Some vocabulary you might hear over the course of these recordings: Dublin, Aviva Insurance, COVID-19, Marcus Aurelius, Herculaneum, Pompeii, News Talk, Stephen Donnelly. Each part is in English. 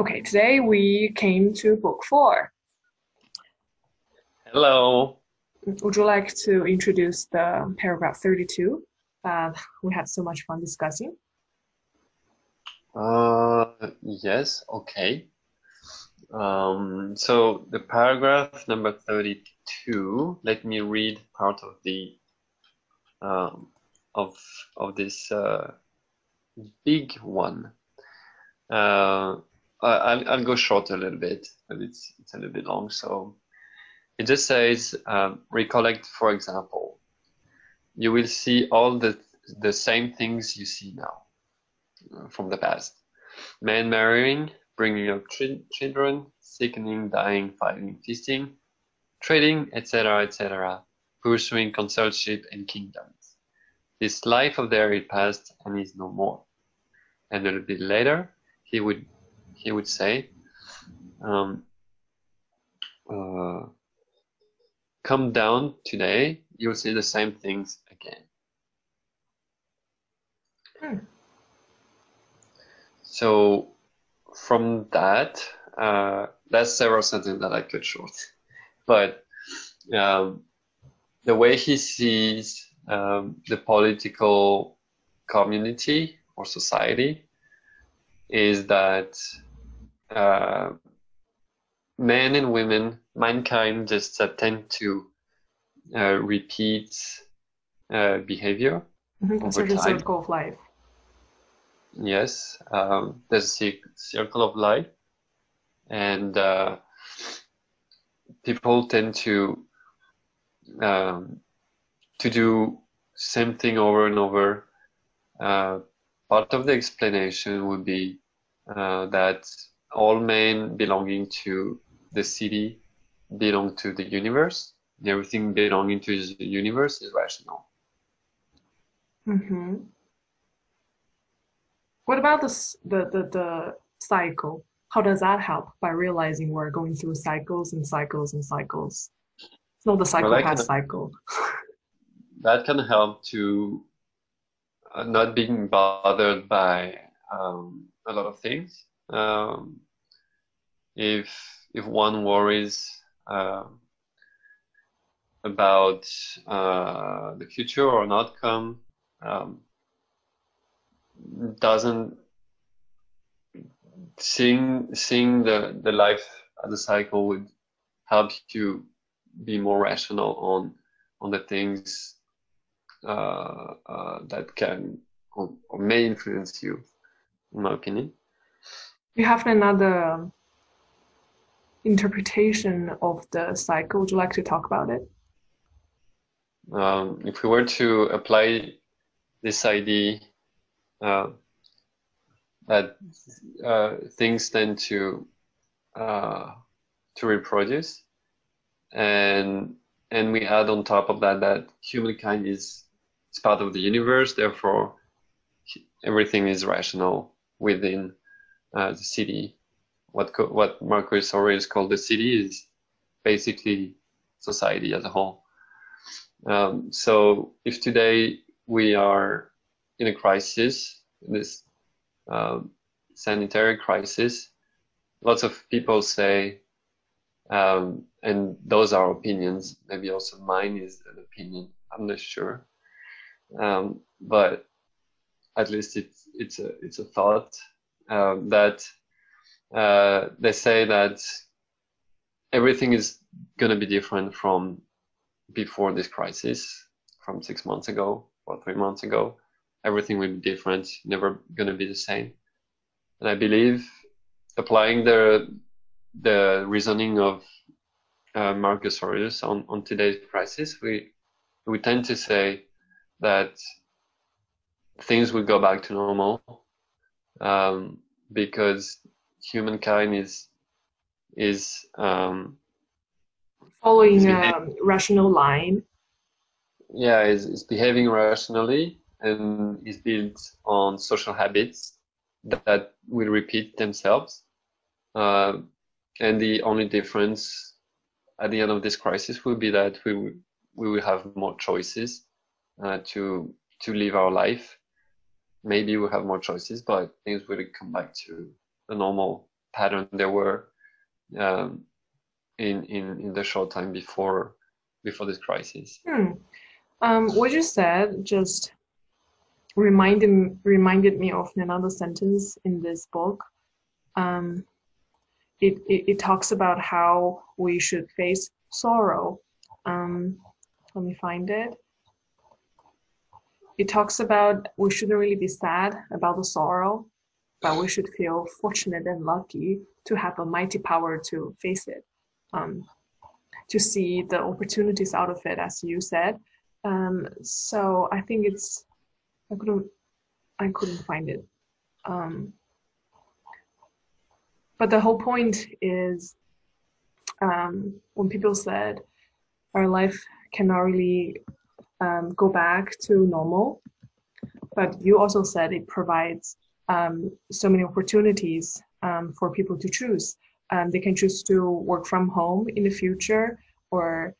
Okay, today we came to book 4. Hello. Would you like to introduce the paragraph 32? We had so much fun discussing. Yes, okay. So the paragraph number 32, let me read part of the of this big one. I'll go short a little bit, but it's a little bit long. So it just says, recollect, for example, you will see all the same things you see now from the past. Men marrying, bringing up children, sickening, dying, fighting, feasting, trading, etc., etc., pursuing consulship and kingdoms. This life of there is past and is no more. And a little bit later, he would say, come down today, you'll see the same things again. So from that, that's several sentences that I cut short. But the way he sees the political community or society is that men and women, mankind, just tend to repeat behavior over time. It's a circle of life. Yes, there's a circle of life, and people tend to do same thing over and over. Part of the explanation would be that all men belonging to the city belong to the universe. Everything belonging to the universe is rational. Mm-hmm. What about the cycle? How does that help by realizing we're going through cycles and cycles and cycles? It's not the cycle past cycle. That can help to not being bothered by a lot of things. If one worries about the future or an outcome, doesn't seeing the life as a cycle would help you be more rational on the things that can or may influence you, in my opinion. You have another interpretation of the cycle. Would you like to talk about it? If we were to apply this idea that things tend to reproduce, and we add on top of that humankind is part of the universe, therefore everything is rational within the city. What Marcus Aurelius called the city is basically society as a whole. So if today we are in a crisis, this sanitary crisis, lots of people say, and those are opinions, maybe also mine is an opinion, I'm not sure, but at least it's a thought, that they say that everything is going to be different from before this crisis, from 6 months ago or 3 months ago. Everything will be different, never going to be the same. And I believe applying the reasoning of Marcus Aurelius on today's crisis, we tend to say that things will go back to normal, because humankind is following a rational line. Yeah, is behaving rationally and is built on social habits that will repeat themselves. And the only difference at the end of this crisis will be that we will have more choices to live our life. Maybe we'll have more choices, but things will come back to a normal pattern they were in the short time before this crisis. What you said just reminded me of another sentence in this book. It talks about how we should face sorrow. Let me find it. It talks about we shouldn't really be sad about the sorrow, but we should feel fortunate and lucky to have a mighty power to face it, to see the opportunities out of it, as you said. So I think it's, I couldn't find it. But the whole point is, when people said our life cannot really go back to normal, but you also said it provides so many opportunities for people to choose. They can choose to work from home in the future, or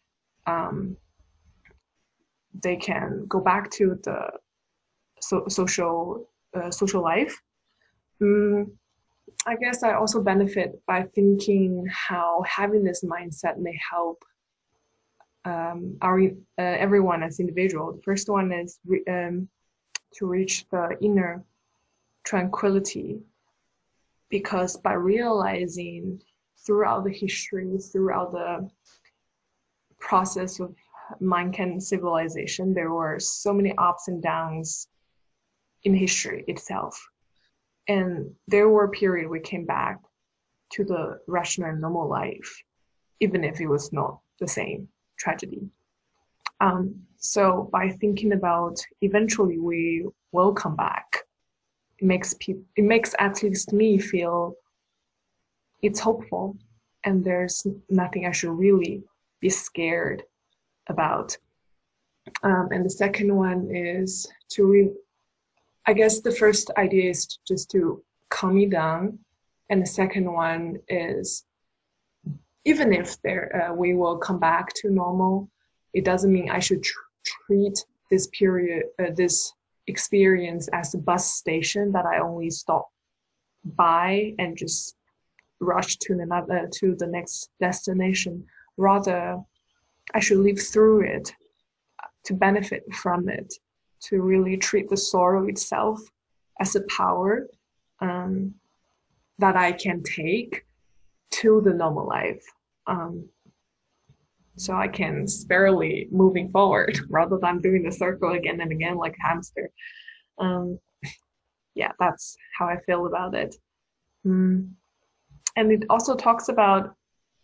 they can go back to the social life. I guess I also benefit by thinking how having this mindset may help everyone as individual. The first one is to reach the inner tranquility, because by realizing throughout the history, throughout the process of Mankind civilization, there were so many ups and downs in history itself. And there were periods we came back to the rational and normal life, even if it was not the same tragedy. So by thinking about eventually we will come back, it makes at least me feel it's hopeful, and there's nothing I should really be scared about. And the second one is to I guess the first idea is just to calm me down, and the second one is even if we will come back to normal, it doesn't mean I should treat this period, this experience, as a bus station that I only stop by and just rush to the next destination. Rather, I should live through it to benefit from it, to really treat the sorrow itself as a power that I can take to the normal life. So I can sparely moving forward rather than doing the circle again and again like a hamster. Yeah, that's how I feel about it. And it also talks about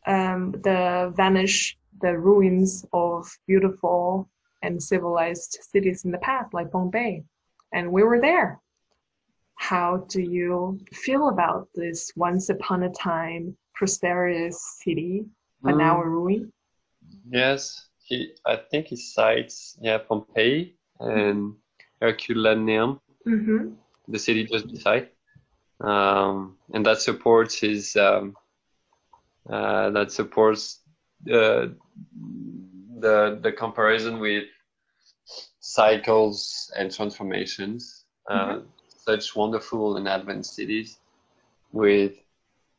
the ruins of beautiful and civilized cities in the past, like Pompeii, and we were there. How do you feel about this once upon a time prosperous city, but now a ruin? Yes, I think he cites Pompeii and Herculaneum, the city just beside, and that supports his the comparison with cycles and transformations, such wonderful and advanced cities with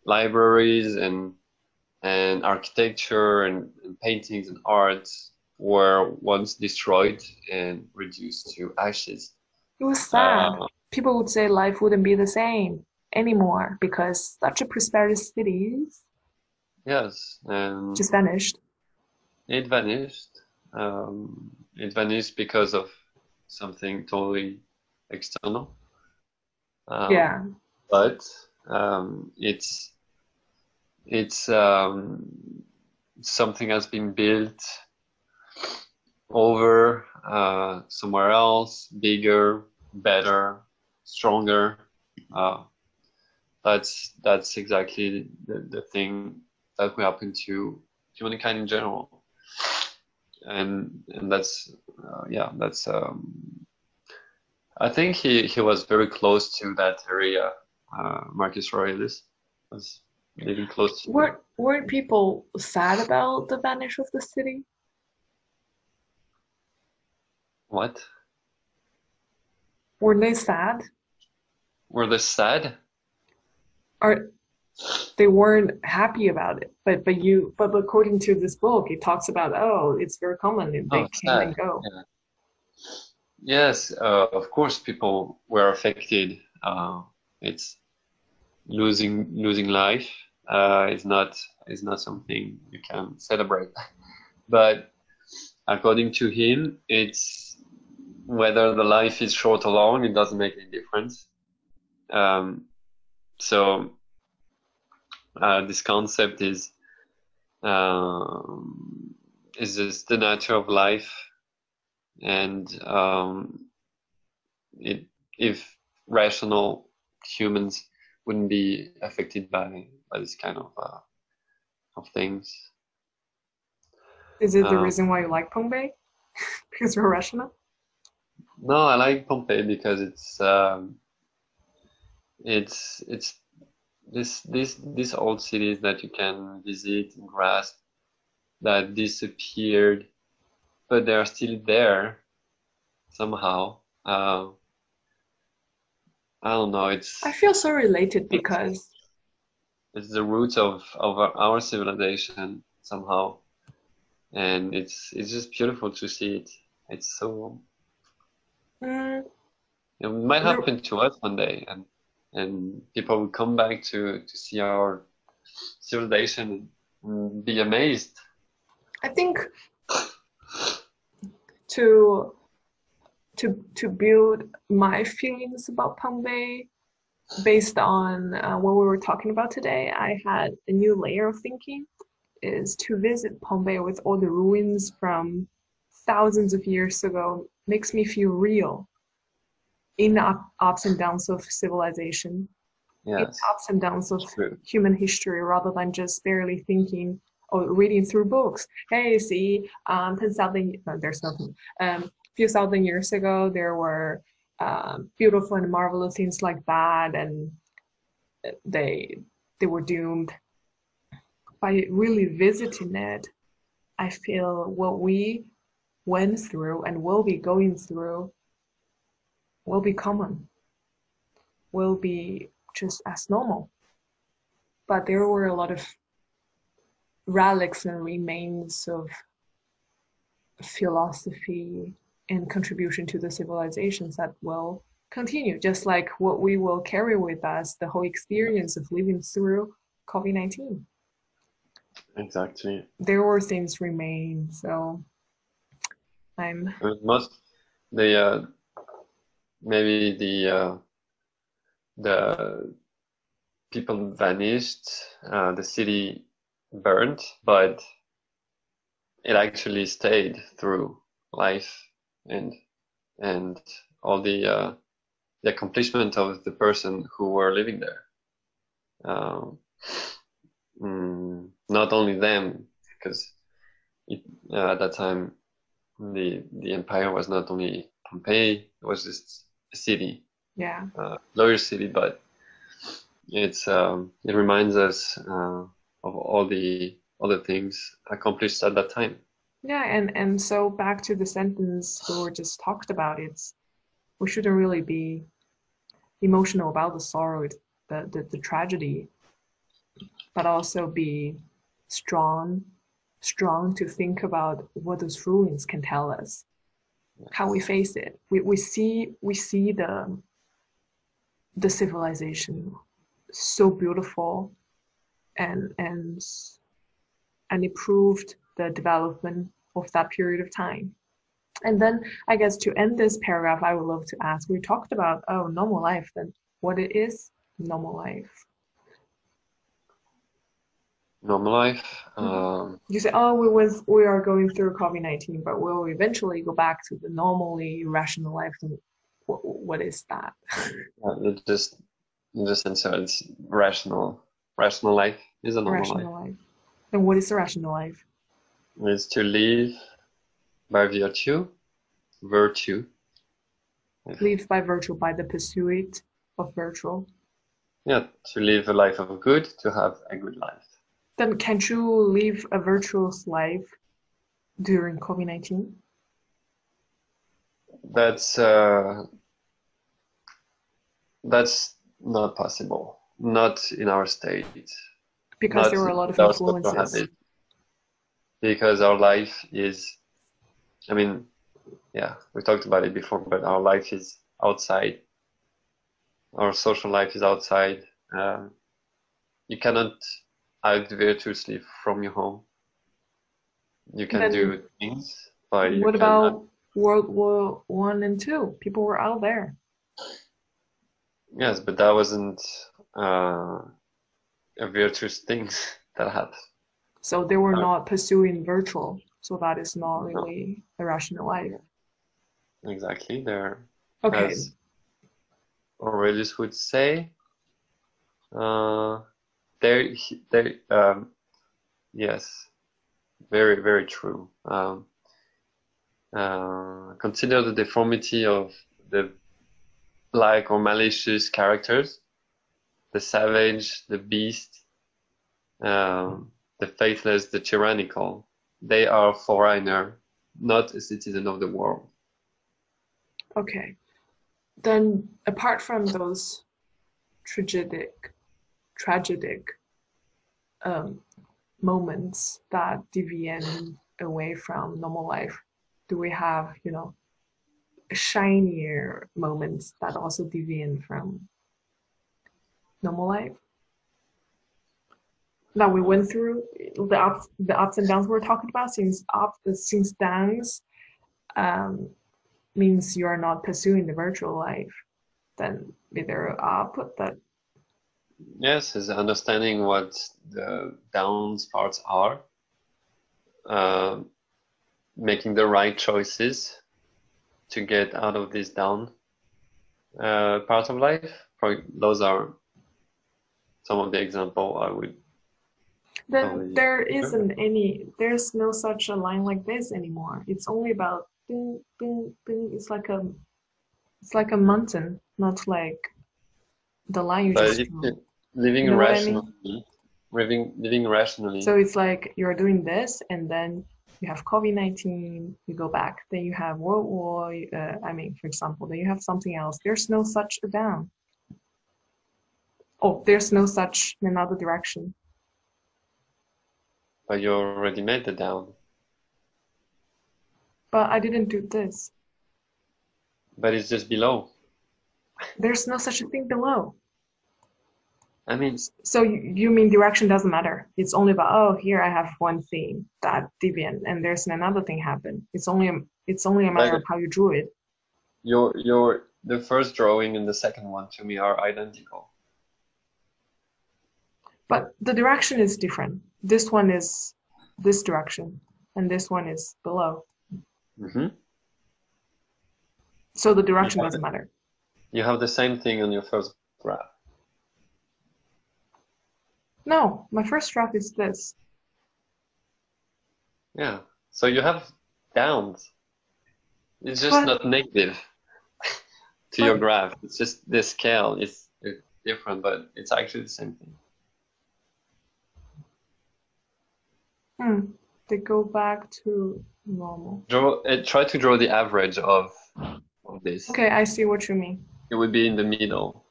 libraries and architecture and paintings and arts were once destroyed and reduced to ashes. It was sad. People would say life wouldn't be the same anymore because such a prosperous city is. Yes, and just vanished. It vanished. It vanished because of something totally external. But it's something has been built over somewhere else, bigger, better, stronger. That's exactly the thing that will happen to humankind in general, and that's that's. I think he was very close to that area. Marcus Aurelius was living close to. Weren't people sad about the vanish of the city? What? Were they sad? Or they weren't happy about it. But according to this book, it talks about, oh, it's very common. They came and go. Yeah. Yes, of course, people were affected. It's losing life. Is not something you can celebrate. But according to him, it's whether the life is short or long, it doesn't make any difference. So this concept is just the nature of life, and if rational humans wouldn't be affected by this kind of things. Is it the reason why you like Pompeii? Because we're rational? No, I like Pompeii because it's this old cities that you can visit and grasp that disappeared, but they are still there somehow. I don't know. I feel so related because it's the roots of our civilization somehow, and it's just beautiful to see it. It's so. It might happen to us one day, and people will come back to see our civilization and be amazed. I think to build my feelings about Pompeii based on what we were talking about today, I had a new layer of thinking is to visit Pompeii with all the ruins from thousands of years ago makes me feel real in the ups and downs of civilization, yes, in the ups and downs of human history, rather than just barely thinking or reading through books. Hey, see, 10,000, no, there's nothing. Few thousand years ago, there were beautiful and marvelous things like that, and they were doomed. By really visiting it, I feel what we went through and will be going through will be common, will be just as normal. But there were a lot of relics and remains of philosophy and contribution to the civilizations that will continue, just like what we will carry with us, the whole experience of living through COVID-19. Exactly. There were things remain, so I'm... Maybe the people vanished, the city burned, but it actually stayed through life. And all the accomplishment of the person who were living there, not only them, because at that time the empire was not only Pompeii, it was just a city, lower city, but it reminds us of all the other things accomplished at that time. Yeah, and so back to the sentence we were just talked about, we shouldn't really be emotional about the sorrow, the tragedy, but also be strong to think about what those ruins can tell us, how we face it. We see the civilization so beautiful, and it proved the development of that period of time. And then I guess to end this paragraph, I would love to ask, we talked about normal life, then what it is normal life? Normal life? You say, we are going through COVID-19, but we'll eventually go back to the normally rational life. And what is that? Just answer, it's rational. Rational life is a normal life. And what is the rational life? Is to live by virtue. Live by virtue, by the pursuit of virtue. Yeah, to live a life of good, to have a good life. Then can you live a virtuous life during COVID-19? That's not possible. Not in our state. Because there were a lot of influences. Because our life is, I mean, yeah, we talked about it before, but our life is outside. Our social life is outside. You cannot act virtuously from your home. You can do things, but you cannot. What about World War I and II? People were out there. Yes, but that wasn't a virtuous thing that happened. So they were not pursuing virtual. So that is not really irrational either. Exactly. They're, okay. As Aurelius would say, yes, very, very true. Consider the deformity of the black or malicious characters, the savage, the beast, the faithless, the tyrannical. They are foreigner, not a citizen of the world. Okay. Then apart from those tragic moments that deviate away from normal life, do we have, shinier moments that also deviate from normal life that we went through? The ups and downs we're talking about, since downs means you are not pursuing the virtual life, then either up that. Yes, is understanding what the downs parts are, making the right choices to get out of this down part of life. Those are some of the example I would. Then there's no such a line like this anymore. It's only about ding, ding, ding. It's like a mountain, not like the line you just living rationally. I mean? Living rationally. So it's like you're doing this, and then you have COVID-19, you go back, then you have World War, for example, then you have something else. There's no such a down. Oh, there's no such in another direction. But you already made the down. But I didn't do this. But it's just below. There's no such a thing below. I mean... So you mean direction doesn't matter. It's only about, here I have one thing that deviant and there's another thing happen. It's only a matter of how you drew it. The first drawing and the second one to me are identical. But the direction is different. This one is this direction and this one is below. Mm-hmm. So the direction doesn't matter. You have the same thing on your first graph. No, my first draft is this. Yeah, so you have downs. It's just not negative to your graph. It's just the scale is different, but it's actually the same thing. They go back to normal. Try to draw the average of this. Okay, I see what you mean. It would be in the middle.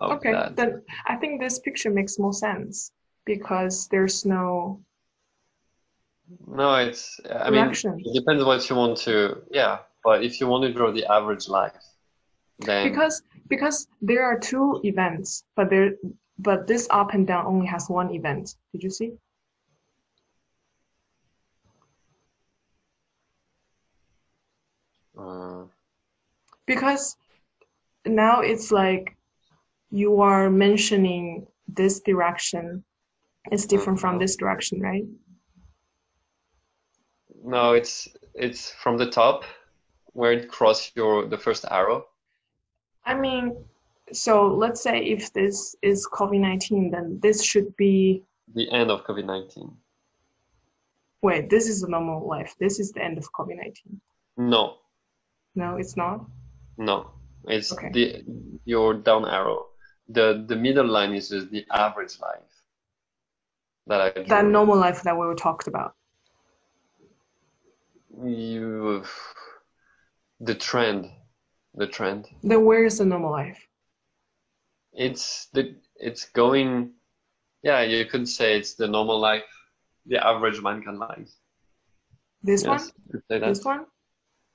Okay, that. Then I think this picture makes more sense because there's no. No, it's. I direction. Mean, it depends what you want to. Yeah, but if you want to draw the average life, then. Because there are two events, but this up and down only has one event. Did you see? Because now it's like. You are mentioning this direction is different from this direction, right? No, it's from the top where it crossed the first arrow. I mean, so let's say if this is COVID-19, then this should be... The end of COVID-19. Wait, this is a normal life. This is the end of COVID-19. No. No, it's not? No, it's okay. Your down arrow. The middle line is just the average life that normal life that we were talked about. The trend. Then where is the normal life? It's going Yeah, you could say it's the normal life, the average mankind life. This yes, one? This one?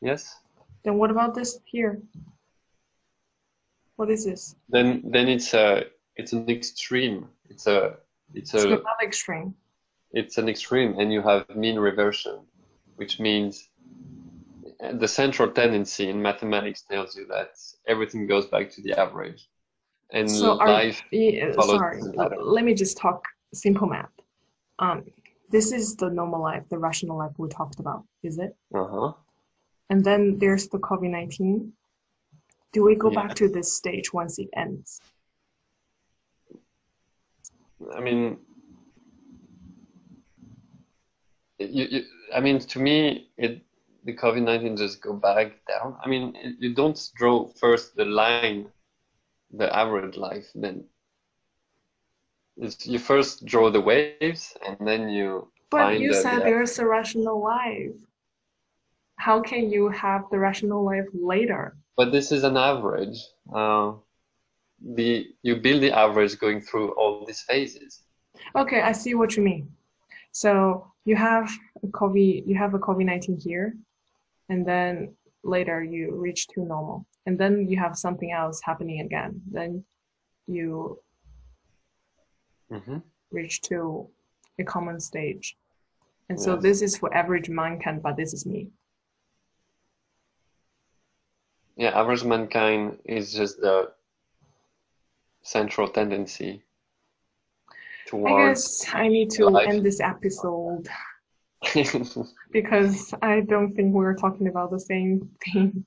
Yes. Then what about this here? What is this? Then it's an extreme. It's another extreme. It's an extreme, and you have mean reversion, which means the central tendency in mathematics tells you that everything goes back to the average. And so life follows the pattern. Let me just talk simple math. This is the normal life, the rational life we talked about, is it? Uh-huh. And then there's the COVID-19. Do we go back to this stage once it ends? I mean, to me, the COVID-19 just go back down. I mean, you don't draw first the line, the average life, then you first draw the waves, and then you. But you said there's a rational life. How can you have the rational life later? But this is an average. You build the average going through all these phases. Okay, I see what you mean. So you have a COVID-19 here, and then later you reach to normal, and then you have something else happening again. Then you reach to a common stage, and so this is for average mankind, but this is me. Yeah, average mankind is just the central tendency towards. I guess I need to end this episode because I don't think we're talking about the same thing.